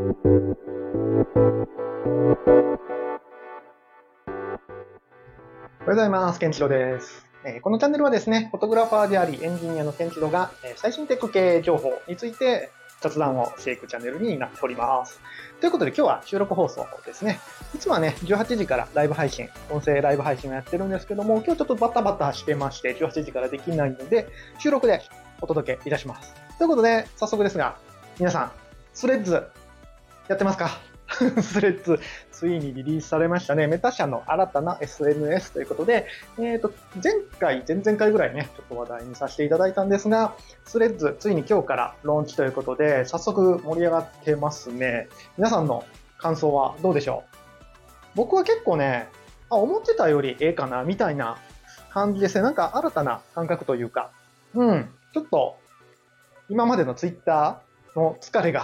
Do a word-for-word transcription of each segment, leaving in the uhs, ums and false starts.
おはようございます。ケンチロです。このチャンネルはですね、フォトグラファーでありエンジニアのケンチロが最新テック系情報について雑談をしていくチャンネルになっております。ということで今日は収録放送ですね。いつもはね、じゅうはちじからライブ配信、音声ライブ配信をやってるんですけども、今日ちょっとバタバタしてまして、じゅうはちじからできないので、収録でお届けいたします。ということで、早速ですが、皆さん、スレッズやってますか？スレッズ、ついにリリースされましたね。メタ社の新たな エスエヌエス ということで、えっと、前回、前々回ぐらいね、ちょっと話題にさせていただいたんですが、スレッズ、ついに今日からローンチということで、早速盛り上がってますね。皆さんの感想はどうでしょう？僕は結構ね、あ、思ってたよりええかな、みたいな感じですね。なんか新たな感覚というか、うん、ちょっと、今までのツイッターの疲れが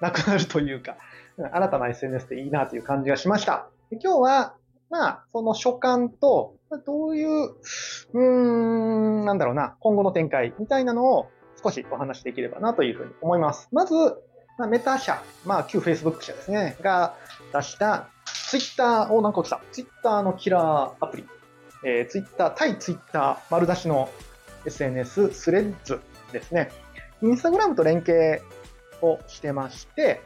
なくなるというか、新たな エスエヌエス でいいなという感じがしました。で今日は、まあ、その所感と、どういう、うーん、なんだろうな、今後の展開みたいなのを少しお話しできればなというふうに思います。まず、まあ、メタ社、まあ、旧 Facebook 社ですね、が出した、Twitter をなんか起きた、Twitter のキラーアプリ、えー、Twitter、対 Twitter 丸出しの エスエヌエス、スレッズですね。インスタグラムと連携をしてまして、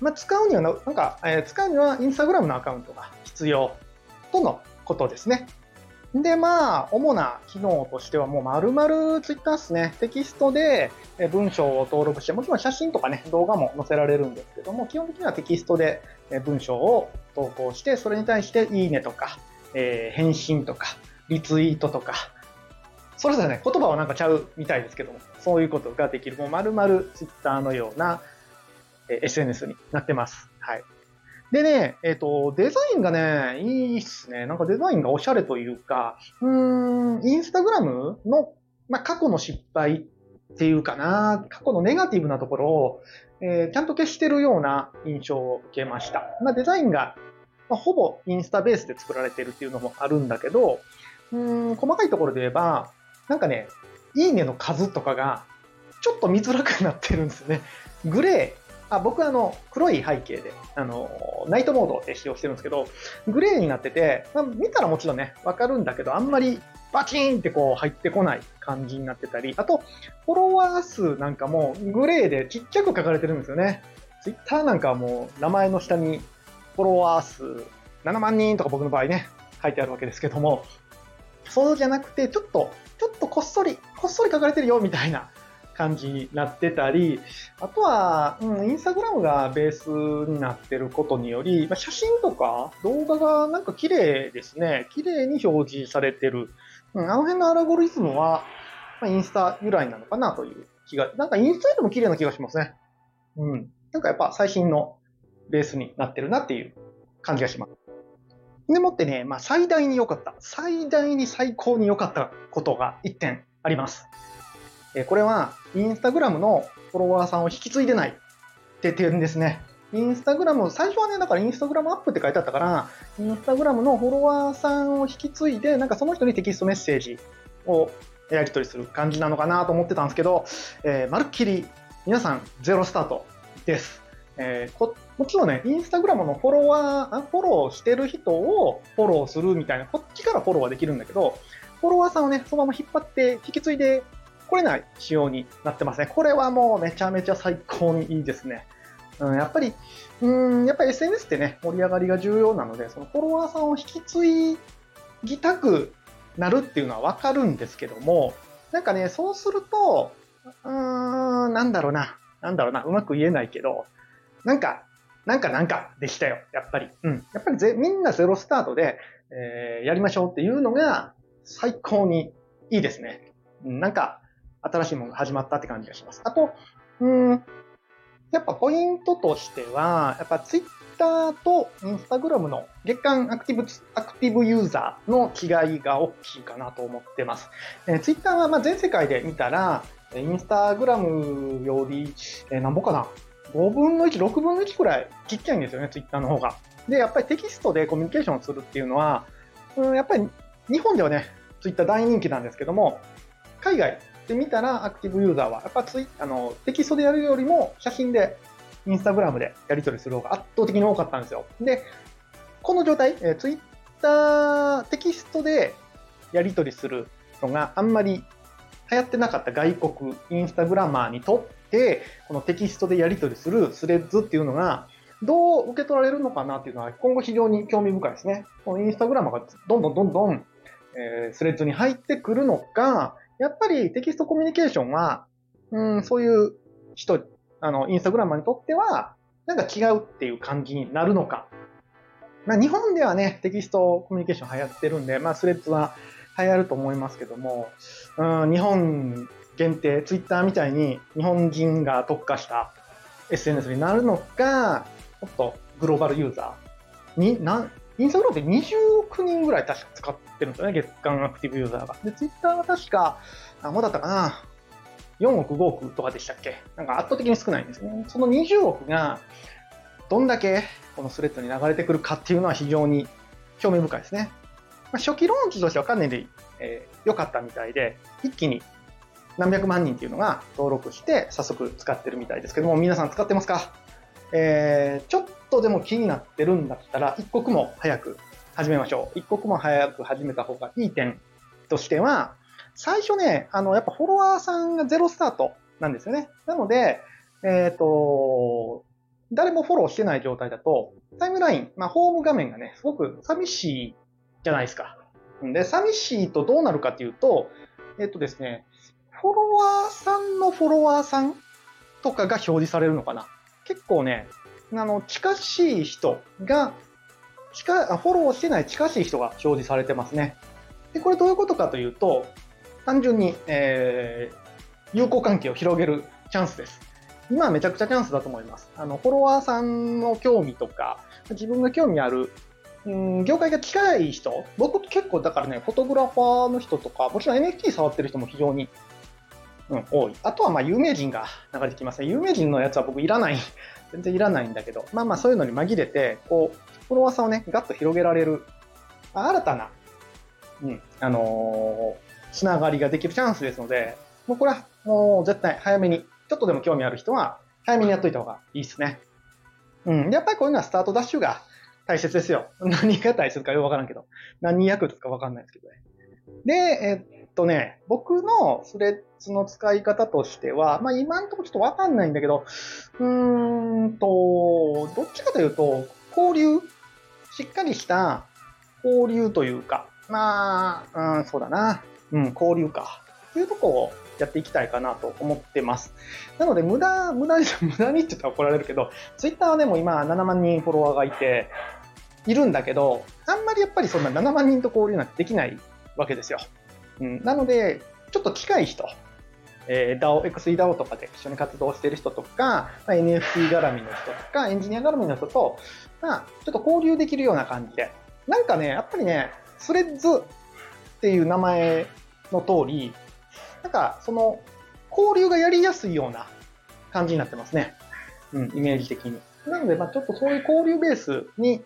まあ、使うにはなんか、えー、使うにはインスタグラムのアカウントが必要とのことですね。で、まあ、主な機能としてはもう丸々ツイッターですね。テキストで文章を登録して、もちろん写真とかね、動画も載せられるんですけども、基本的にはテキストで文章を投稿して、それに対していいねとか、えー、返信とか、リツイートとか、それぞれね、言葉はなんかちゃうみたいですけども、そういうことができる、もう丸々ツイッターのようなエスエヌエス になってます。はい。でね、えっと、デザインがね、いいっすね。なんかデザインがおしゃれというか、うーん、インスタグラムの、まあ、過去の失敗っていうかな、過去のネガティブなところを、えー、ちゃんと消してるような印象を受けました。まあ、デザインが、まあ、ほぼインスタベースで作られてるっていうのもあるんだけど、うーん、細かいところで言えば、なんかね、いいねの数とかが、ちょっと見づらくなってるんですよね。グレー。あ僕はあの黒い背景であのナイトモードで使用してるんですけど、グレーになってて、まあ、見たらもちろんね分かるんだけど、あんまりバチーンってこう入ってこない感じになってたり、あとフォロワー数なんかもグレーでちっちゃく書かれてるんですよね。ツイッターなんかはもう名前の下にフォロワー数ななまんにんとか僕の場合ね書いてあるわけですけども、そうじゃなくてちょっとちょっとこっそりこっそり書かれてるよみたいな感じになってたり、あとは、うん、インスタグラムがベースになってることにより、まあ、写真とか動画がなんか綺麗ですね。綺麗に表示されてる。うん、あの辺のアルゴリズムは、まあ、インスタ由来なのかなという気が、なんかインスタよりも綺麗な気がしますね。うん。なんかやっぱ最新のベースになってるなっていう感じがします。でもってね、まあ最大に良かった、最大に最高に良かったことがいってんあります。これはインスタグラムのフォロワーさんを引き継いでないって点ですね。インスタグラム、最初はね、だからインスタグラムアップって書いてあったから、インスタグラムのフォロワーさんを引き継いで、なんかその人にテキストメッセージをやり取りする感じなのかなと思ってたんですけど、えー、まるっきり皆さんゼロスタートです。えー、こもちろんね、インスタグラムのフォロワー、フォローしてる人をフォローするみたいな、こっちからフォローはできるんだけど、フォロワーさんをね、そのまま引っ張って引き継いで、これな仕様になってますね。これはもうめちゃめちゃ最高にいいですね。うん、やっぱり、うん、やっぱり エスエヌエス ってね、盛り上がりが重要なので、そのフォロワーさんを引き継ぎたくなるっていうのはわかるんですけども、なんかね、そうすると、うーん、なんだろうな、なんだろうな、うまく言えないけど、なんか、なんかなんかでしたよ、やっぱり。うん、やっぱりぜみんなゼロスタートで、えー、やりましょうっていうのが最高にいいですね。うん、なんか、新しいものが始まったって感じがします。あと、うーん、やっぱポイントとしては、やっぱツイッターとインスタグラムの月間アクティブ、アクティブユーザーの違いが大きいかなと思ってます。えー、ツイッターはまあ全世界で見たら、インスタグラムより、えー、なんぼかな、ごぶんのいち、ろくぶんのいちくらいちっちゃいんですよね、ツイッターの方が。で、やっぱりテキストでコミュニケーションをするっていうのは、うん、やっぱり日本ではね、ツイッター大人気なんですけども、海外、で見たらアクティブユーザーはやっぱツイあのテキストでやるよりも写真でインスタグラムでやり取りする方が圧倒的に多かったんですよ。で、この状態、えー、ツイッターテキストでやり取りするのがあんまり流行ってなかった外国インスタグラマーにとって、このテキストでやり取りするスレッズっていうのがどう受け取られるのかなっていうのは今後非常に興味深いですね。このインスタグラマーがどんどんどんどんスレッズに入ってくるのか、やっぱりテキストコミュニケーションは、うん、そういう人、あの、インスタグラマーにとっては、なんか違うっていう感じになるのか。まあ、日本ではね、テキストコミュニケーション流行ってるんで、まあ、スレッズは流行ると思いますけども、うん、日本限定、ツイッターみたいに日本人が特化した エスエヌエス になるのか、もっとグローバルユーザーに、なん、インスタグラムってにじゅうおくにんぐらい確か使ってるんですよね、月間アクティブユーザーが。で、ツイッターは確か、何もだったかな、よんおくごおくとかでしたっけ？なんか圧倒的に少ないんですね。そのにじゅうおくがどんだけこのスレッドに流れてくるかっていうのは非常に興味深いですね。まあ、初期ローンチとしてはかなり良かったみたいで、一気に何百万人っていうのが登録して早速使ってるみたいですけども、皆さん使ってますか？えー、ちょっとでも気になってるんだったら一刻も早く始めましょう。一刻も早く始めた方がいい点としては、最初ね、あの、やっぱフォロワーさんがゼロスタートなんですよね。なので、えっと、誰もフォローしてない状態だと、タイムライン、まあ、ホーム画面がね、すごく寂しいじゃないですか。で、寂しいとどうなるかっていうと、えっとですね、フォロワーさんのフォロワーさんとかが表示されるのかな。結構ね、あの、近しい人が、近、フォローしてない近しい人が表示されてますね。で、これどういうことかというと、単純に、えー、友好関係を広げるチャンスです。今はめちゃくちゃチャンスだと思います。あの、フォロワーさんの興味とか、自分が興味ある、うん、業界が近い人、僕結構だからね、フォトグラファーの人とか、もちろん エヌエフティー 触ってる人も非常に、うん、多い。あとはまあ有名人が流れてきますね。有名人のやつは僕いらない。全然いらないんだけど、まあまあそういうのに紛れて、こう、フォロワーさんをね、ガッと広げられる、新たな、うん、あのー、つながりができるチャンスですので、もうこれはもう絶対早めに、ちょっとでも興味ある人は早めにやっといた方がいいですね。うん。やっぱりこういうのはスタートダッシュが大切ですよ。何が大切かよくわからんけど、何に役立つかわかんないですけどね。で、えっとね、僕のスレッズの使い方としては、まあ今のところちょっとわかんないんだけど、うーんと、どっちかというと、交流、しっかりした交流というか、まあ、うん、そうだな。うん、交流か。というところをやっていきたいかなと思ってます。なので、無駄、無駄に、無駄にって言ったら怒られるけど、ツイッターはね、もう今ななまんにんフォロワーがいて、いるんだけど、あんまりやっぱりそんなななまんにんと交流なんてできないわけですよ。うん、なので、ちょっと近い人、えー、ダオ、エックスディーダオ とかで一緒に活動している人とか、まあ、エヌエフティー 絡みの人とか、エンジニア絡みの人と、まあ、ちょっと交流できるような感じで。なんかね、やっぱりね、スレッズっていう名前、の通り、なんかその交流がやりやすいような感じになってますね。うん、イメージ的に。なので、まあちょっとそういう交流ベースに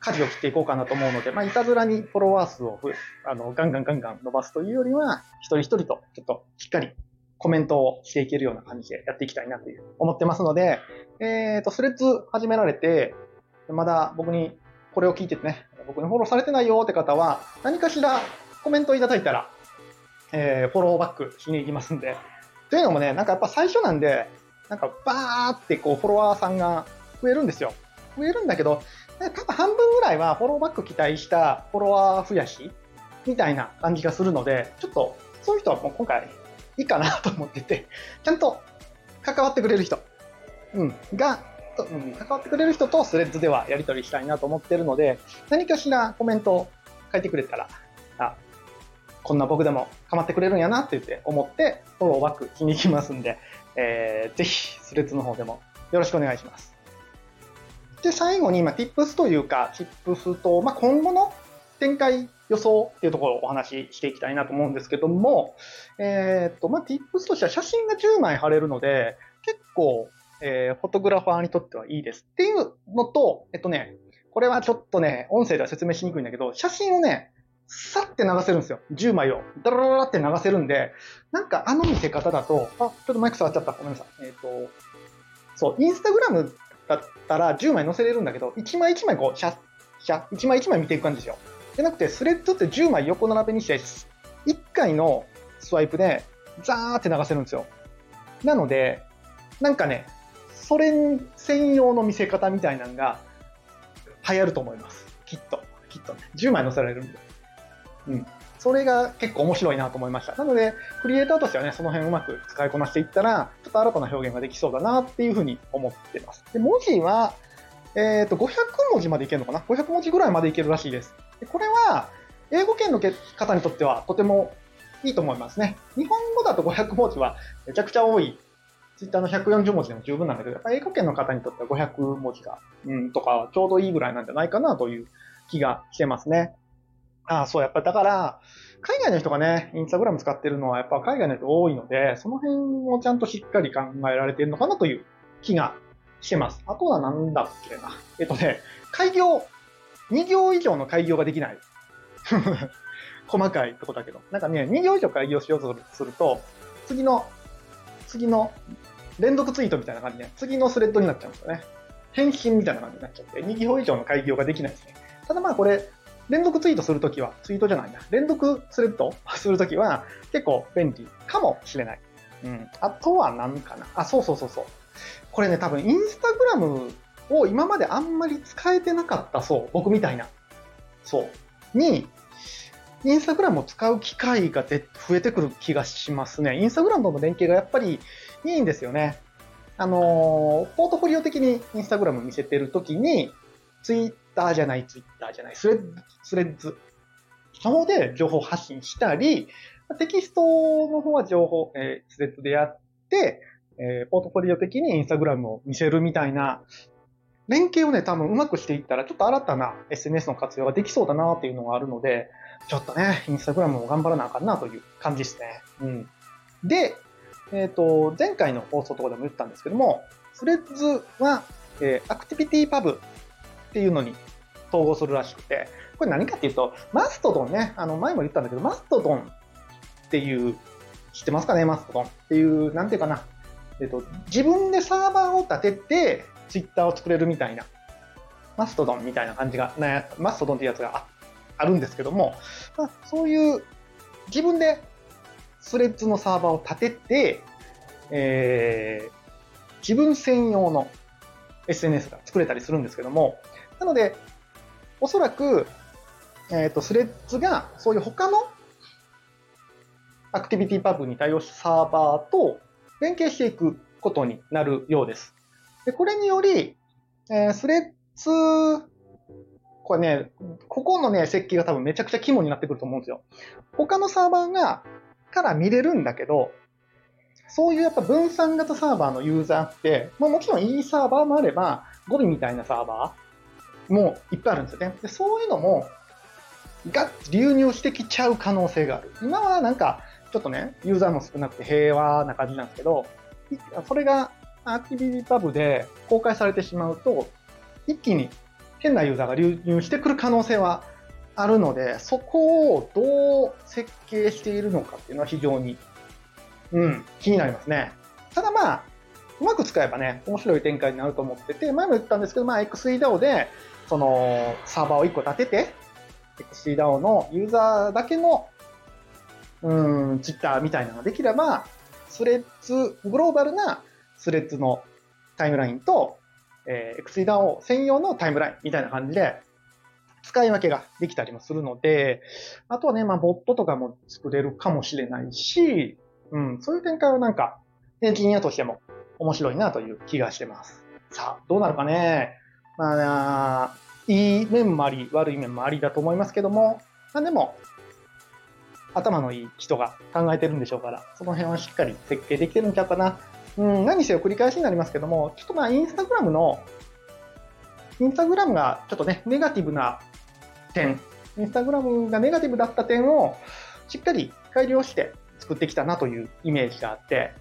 舵を切っていこうかなと思うので、まあいたずらにフォロワー数をあのガンガンガンガン伸ばすというよりは、一人一人とちょっとしっかりコメントをしていけるような感じでやっていきたいなという思ってますので、えっとスレッズ始められて、まだ僕にこれを聞いててね、僕にフォローされてないよって方は、何かしらコメントいただいたら、えー、フォローバックしに行きますんで。というのもね、なんかやっぱ最初なんで、なんかバーってこうフォロワーさんが増えるんですよ。増えるんだけど、多分半分ぐらいはフォローバック期待したフォロワー増やしみたいな感じがするので、ちょっとそういう人はもう今回いいかなと思ってて、ちゃんと関わってくれる人、うん、が、うん、関わってくれる人とスレッズではやり取りしたいなと思ってるので、何かしらコメントを書いてくれたら、あ、こんな僕でも構ってくれるんやなって言って思ってフォローバックしに行きますんで、えー、ぜひスレッズの方でもよろしくお願いします。で、最後に今 Tips というか Tips と、まあ、今後の展開予想っていうところをお話ししていきたいなと思うんですけども、えーとまあ、Tips としては写真がじゅうまい貼れるので結構、えー、フォトグラファーにとってはいいですっていうのと、えっとね、これはちょっとね音声では説明しにくいんだけど、写真をねさって流せるんですよ。じゅうまいを。ダラララって流せるんで、なんかあの見せ方だと、あ、ちょっとマイク触っちゃった。ごめんなさい。えっと、そうインスタグラムだったらじゅうまい載せれるんだけど、いちまいいちまいこうシャッシャッいちまいいちまい見ていく感じですよ。じゃなくてスレッズってじゅうまい横並べにしていっかいのスワイプでザーって流せるんですよ。なのでなんかね、それ専用の見せ方みたいなのが流行ると思います。きっときっとねじゅうまい載せられるんで、うん、それが結構面白いなと思いました。なのでクリエイターとしてはね、その辺うまく使いこなしていったらちょっと新たな表現ができそうだなっていうふうに思ってます。で文字は、えー、とごひゃくもじまでいけるのかな、ごひゃくもじぐらいまでいけるらしいです。でこれは英語圏の方にとってはとてもいいと思いますね。日本語だとごひゃくもじはめちゃくちゃ多い。ツイッターのひゃくよんじゅうもじでも十分なんだけど、やっぱり英語圏の方にとってはごひゃくもじが、うん、とかちょうどいいぐらいなんじゃないかなという気がしてますね。ああ、そう、やっぱだから、海外の人がね、インスタグラム使ってるのはやっぱ海外の人多いので、その辺もちゃんとしっかり考えられてるのかなという気がしてます。あとはなんだっけな。えっとね、開業、にぎょう以上の開業ができない。細かいとこだけど。なんかね、にぎょう以上開業しようとすると、次の、次の連続ツイートみたいな感じで、ね、次のスレッドになっちゃうんですよね。返信みたいな感じになっちゃって、にぎょう以上の開業ができないですね。ただまあこれ、連続ツイートするときは、ツイートじゃないな。連続スレッドするときは結構便利かもしれない。うん。あとは何かな。あ、そうそうそうそう。これね、多分インスタグラムを今まであんまり使えてなかったそう。僕みたいな。そう。に、インスタグラムを使う機会が増えてくる気がしますね。インスタグラムとの連携がやっぱりいいんですよね。あのー、ポートフォリオ的にインスタグラム見せてるときに、ツイッターじゃない、ツイッターじゃない、スレッズ、スレッズの方で情報発信したり、テキストの方は情報、えー、スレッズでやって、えー、ポートフォリオ的にインスタグラムを見せるみたいな、連携をね、多分うまくしていったら、ちょっと新たな エスエヌエス の活用ができそうだなっていうのがあるので、ちょっとね、インスタグラムも頑張らなあかんなという感じですね。うん。で、えっと、前回の放送とかでも言ったんですけども、スレッズは、えー、アクティビティパブっていうのに統合するらしくて、これ何かっていうと、マストドンね、あの、前も言ったんだけど、マストドンっていう、知ってますかね、マストドンっていう、なんていうかな、えっと、自分でサーバーを立てて、ツイッターを作れるみたいな、マストドンみたいな感じが、ね、マストドンっていうやつが あ, あるんですけども、まあ、そういう自分でスレッズのサーバーを立てて、えー、自分専用の エスエヌエス が作れたりするんですけども、なのでおそらく、えーと、スレッズがそういう他のアクティビティパブに対応したサーバーと連携していくことになるようです。でこれにより、えー、スレッズ、これね、ここのね、設計が多分めちゃくちゃ肝になってくると思うんですよ。他のサーバーが、から見れるんだけど、そういうやっぱ分散型サーバーのユーザーって、まあ、もちろんいいサーバーもあれば、ゴミみたいなサーバーもいっぱいあるんですよね。でそういうのも、が流入してきちゃう可能性がある。今はなんか、ちょっとね、ユーザーも少なくて平和な感じなんですけど、それが、アクティビティパブで公開されてしまうと一気に変なユーザーが流入してくる可能性はあるので、そこをどう設計しているのかっていうのは非常に、うん、気になりますね。ただまあうまく使えばね、面白い展開になると思ってて、前も言ったんですけど、まあ、エックスディーエーオー でそのサーバーをいっこ立てて エックスディーエーオー のユーザーだけのうんツイッターみたいなのができれば、スレッズグローバルなスレッズのタイムラインと、えー、エックスディーエーオー 専用のタイムラインみたいな感じで使い分けができたりもするので、あとはね、まあ、ボットとかも作れるかもしれないし、うん、そういう展開はなんか、エンジニアとしても面白いなという気がしてます。さあ、どうなるかね。まあ、いい面もあり、悪い面もありだと思いますけども、まあ、でも、頭のいい人が考えてるんでしょうから、その辺はしっかり設計できてるんちゃうかな。うん、何せよ繰り返しになりますけども、ちょっとまあインスタグラムの、インスタグラムがちょっとね、ネガティブな点、インスタグラムがネガティブだった点をしっかり改良して作ってきたなというイメージがあって、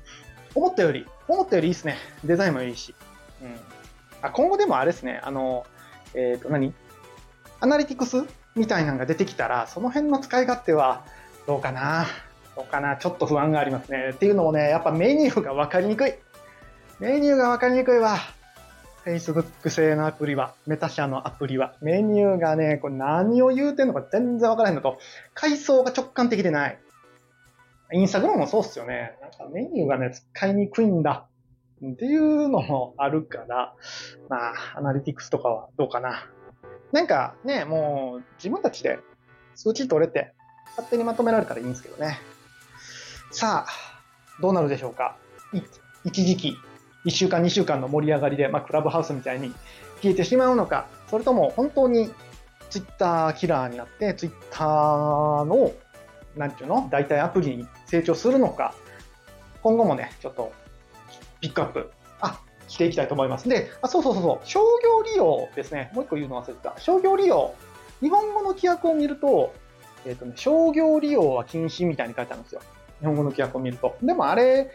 思ったより、思ったよりいいですね。デザインもいいし。うん、あ今後でもあれですね、あの、えっと何、アナリティクスみたいなのが出てきたら、その辺の使い勝手はどうかな。かなちょっと不安がありますね。っていうのもね、やっぱメニューが分かりにくい。メニューが分かりにくいわ。Facebook 製のアプリは、メタ社のアプリは、メニューがね、これ何を言うてんのか全然分からへんのと、階層が直感的でない。インスタグラムもそうっすよね。なんかメニューがね、使いにくいんだ。っていうのもあるから、まあ、アナリティクスとかはどうかな。なんかね、もう自分たちで数値取れて、勝手にまとめられたらいいんですけどね。さあ、どうなるでしょうか。一時期、いっしゅうかん、にしゅうかんの盛り上がりで、まあ、クラブハウスみたいに消えてしまうのか、それとも本当にツイッターキラーになって、ツイッターの、なんていうの、代替アプリに成長するのか、今後もね、ちょっとピックアップあしていきたいと思います。で、あ、そうそうそうそう、商業利用ですね。もう一個言うの忘れてた。商業利用。日本語の規約を見ると、えっとね、商業利用は禁止みたいに書いてあるんですよ。日本語の規約を見ると。でもあれ、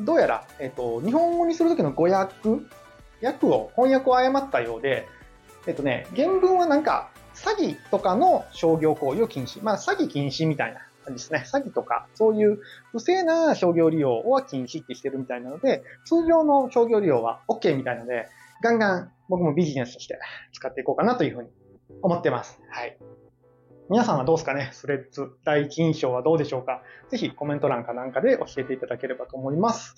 どうやら、えっと、日本語にするときの語訳、訳を、翻訳を誤ったようで、えっとね、原文はなんか、詐欺とかの商業行為を禁止。まあ、詐欺禁止みたいな感じですね。詐欺とか、そういう不正な商業利用は禁止ってしてるみたいなので、通常の商業利用は OK みたいなので、ガンガン僕もビジネスとして使っていこうかなというふうに思ってます。はい。皆さんはどうですかね。スレッズ第一印象はどうでしょうか。ぜひコメント欄かなんかで教えていただければと思います。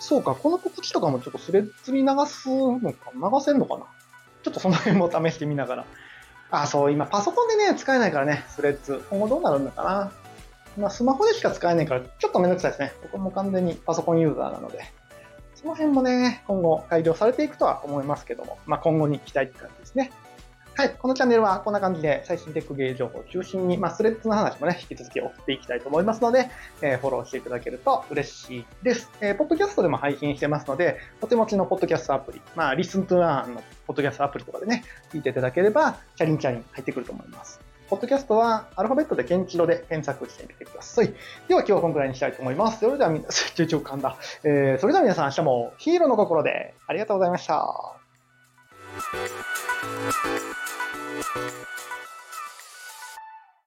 そうか、この告知とかもちょっとスレッズに流すのか、流せんのかな。ちょっとその辺も試してみながら。あ、そう、今パソコンでね、使えないからね、スレッズ。今後どうなるんだかな。まあ、スマホでしか使えないから、ちょっとめんどくさいですね。僕も完全にパソコンユーザーなので。その辺もね、今後改良されていくとは思いますけども、まあ、今後に期待って感じですね。はい。このチャンネルはこんな感じで最新テック芸情報を中心に、まあ、スレッズの話もね、引き続き追っていきたいと思いますので、えー、フォローしていただけると嬉しいです。えー、ポッドキャストでも配信してますので、お手持ちのポッドキャストアプリ、まあ、リスントゥラーンのポッドキャストアプリとかでね、聞いていただければ、チャリンチャリン入ってくると思います。ポッドキャストはアルファベットでケンチロで検索してみてください。では今日はこのくらいにしたいと思います。それではみんな、ちょいちょい噛んだ。えー、それでは皆さん明日もヒーローの心でありがとうございました。